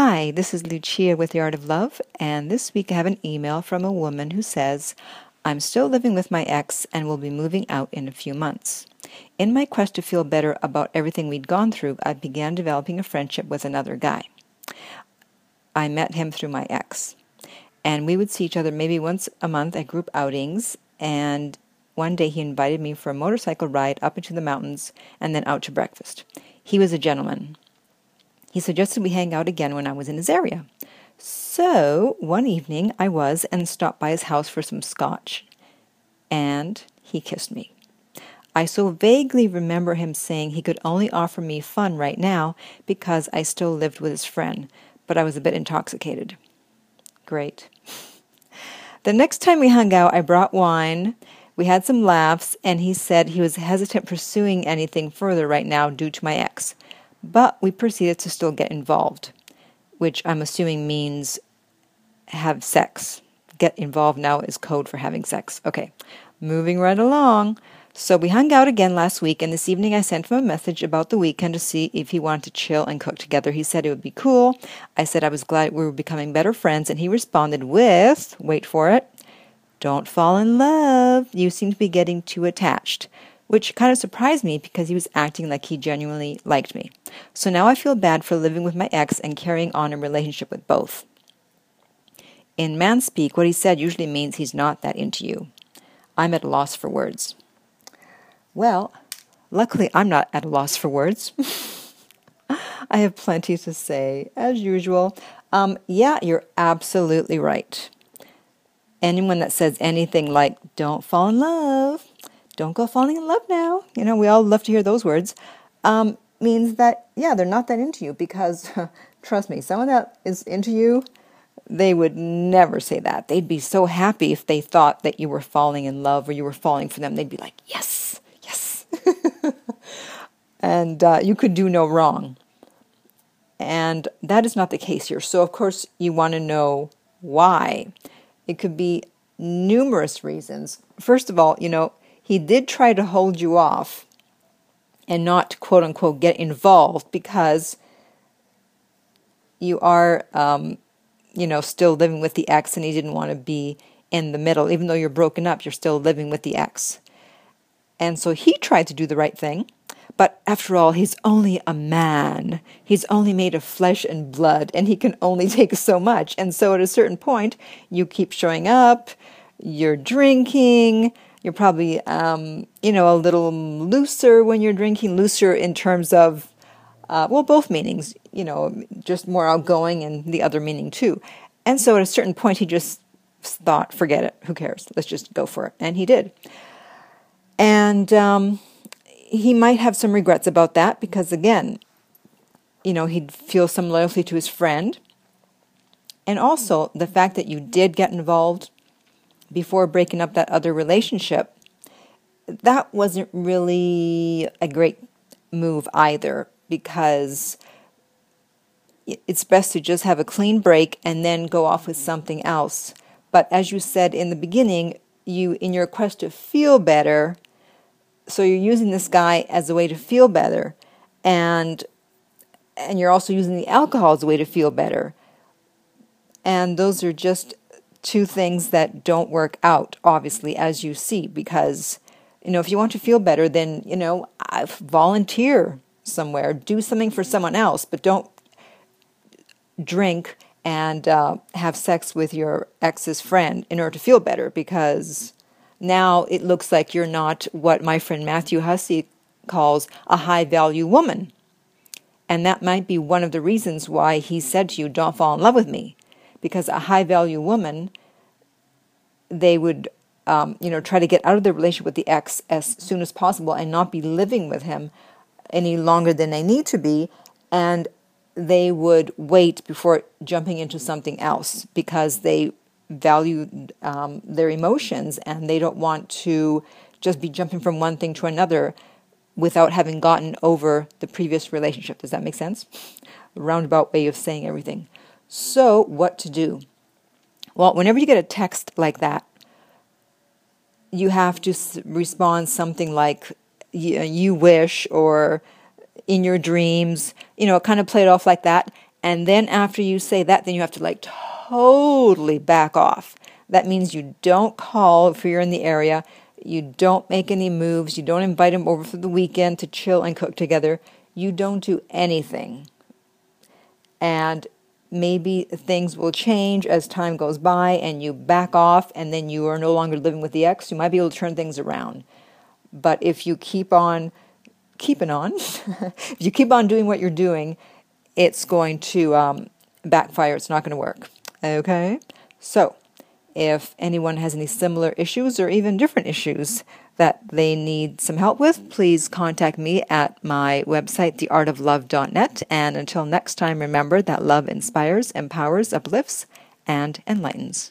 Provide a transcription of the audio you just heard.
Hi, this is Lucia with The Art of Love, and this week I have an email from a woman who says, I'm still living with my ex and will be moving out in a few months. In my quest to feel better about everything we'd gone through, I began developing a friendship with another guy. I met him through my ex, and we would see each other maybe once a month at group outings, and one day he invited me for a motorcycle ride up into the mountains and then out to breakfast. He was a gentleman. He suggested we hang out again when I was in his area. So, one evening, I was and stopped by his house for some scotch, and he kissed me. I so vaguely remember him saying he could only offer me fun right now because I still lived with his friend, but I was a bit intoxicated. Great. The next time we hung out, I brought wine, we had some laughs, and he said he was hesitant pursuing anything further right now due to my ex. But we proceeded to still get involved, which I'm assuming means have sex. Get involved now is code for having sex. Okay, moving right along. So we hung out again last week, and this evening I sent him a message about the weekend to see if he wanted to chill and cook together. He said it would be cool. I said I was glad we were becoming better friends, and he responded with, wait for it, don't fall in love. You seem to be getting too attached. Which kind of surprised me because he was acting like he genuinely liked me. So now I feel bad for living with my ex and carrying on a relationship with both. In manspeak, what he said usually means he's not that into you. I'm at a loss for words. Well, luckily I'm not at a loss for words. I have plenty to say, as usual. Yeah, you're absolutely right. Anyone that says anything like, don't fall in love, don't go falling in love now, we all love to hear those words, means that, yeah, they're not that into you because, trust me, someone that is into you, they would never say that. They'd be so happy if they thought that you were falling in love or you were falling for them. They'd be like, yes, yes. And you could do no wrong. And that is not the case here. So, of course, you want to know why. It could be numerous reasons. First of all, he did try to hold you off and not, quote unquote, get involved because you are, still living with the ex and he didn't want to be in the middle. Even though you're broken up, you're still living with the ex. And so he tried to do the right thing. But after all, he's only a man. He's only made of flesh and blood and he can only take so much. And so at a certain point, you keep showing up, you're drinking. You're probably, a little looser when you're drinking, looser in terms of, both meanings, just more outgoing and the other meaning too. And so at a certain point, he just thought, forget it, who cares? Let's just go for it. And he did. And he might have some regrets about that because, again, he'd feel some loyalty to his friend. And also the fact that you did get involved before breaking up that other relationship, that wasn't really a great move either because it's best to just have a clean break and then go off with something else. But as you said in the beginning, you, in your quest to feel better, so you're using this guy as a way to feel better and you're also using the alcohol as a way to feel better. And those are just two things that don't work out, obviously, as you see, because, if you want to feel better, then, volunteer somewhere, do something for someone else, but don't drink and have sex with your ex's friend in order to feel better, because now it looks like you're not what my friend Matthew Hussey calls a high-value woman. And that might be one of the reasons why he said to you, don't fall in love with me. Because a high-value woman, they would, try to get out of their relationship with the ex as soon as possible and not be living with him any longer than they need to be. And they would wait before jumping into something else because they value their emotions and they don't want to just be jumping from one thing to another without having gotten over the previous relationship. Does that make sense? A roundabout way of saying everything. So, what to do? Well, whenever you get a text like that, you have to respond something like, you wish, or in your dreams, kind of play it off like that. And then after you say that, then you have to like totally back off. That means you don't call if you're in the area. You don't make any moves. You don't invite them over for the weekend to chill and cook together. You don't do anything. And maybe things will change as time goes by and you back off and then you are no longer living with the ex. You might be able to turn things around. But if you keep on keeping on, if you keep on doing what you're doing, it's going to backfire. It's not going to work. Okay? So, if anyone has any similar issues or even different issues that they need some help with, please contact me at my website, theartoflove.net. And until next time, remember that love inspires, empowers, uplifts, and enlightens.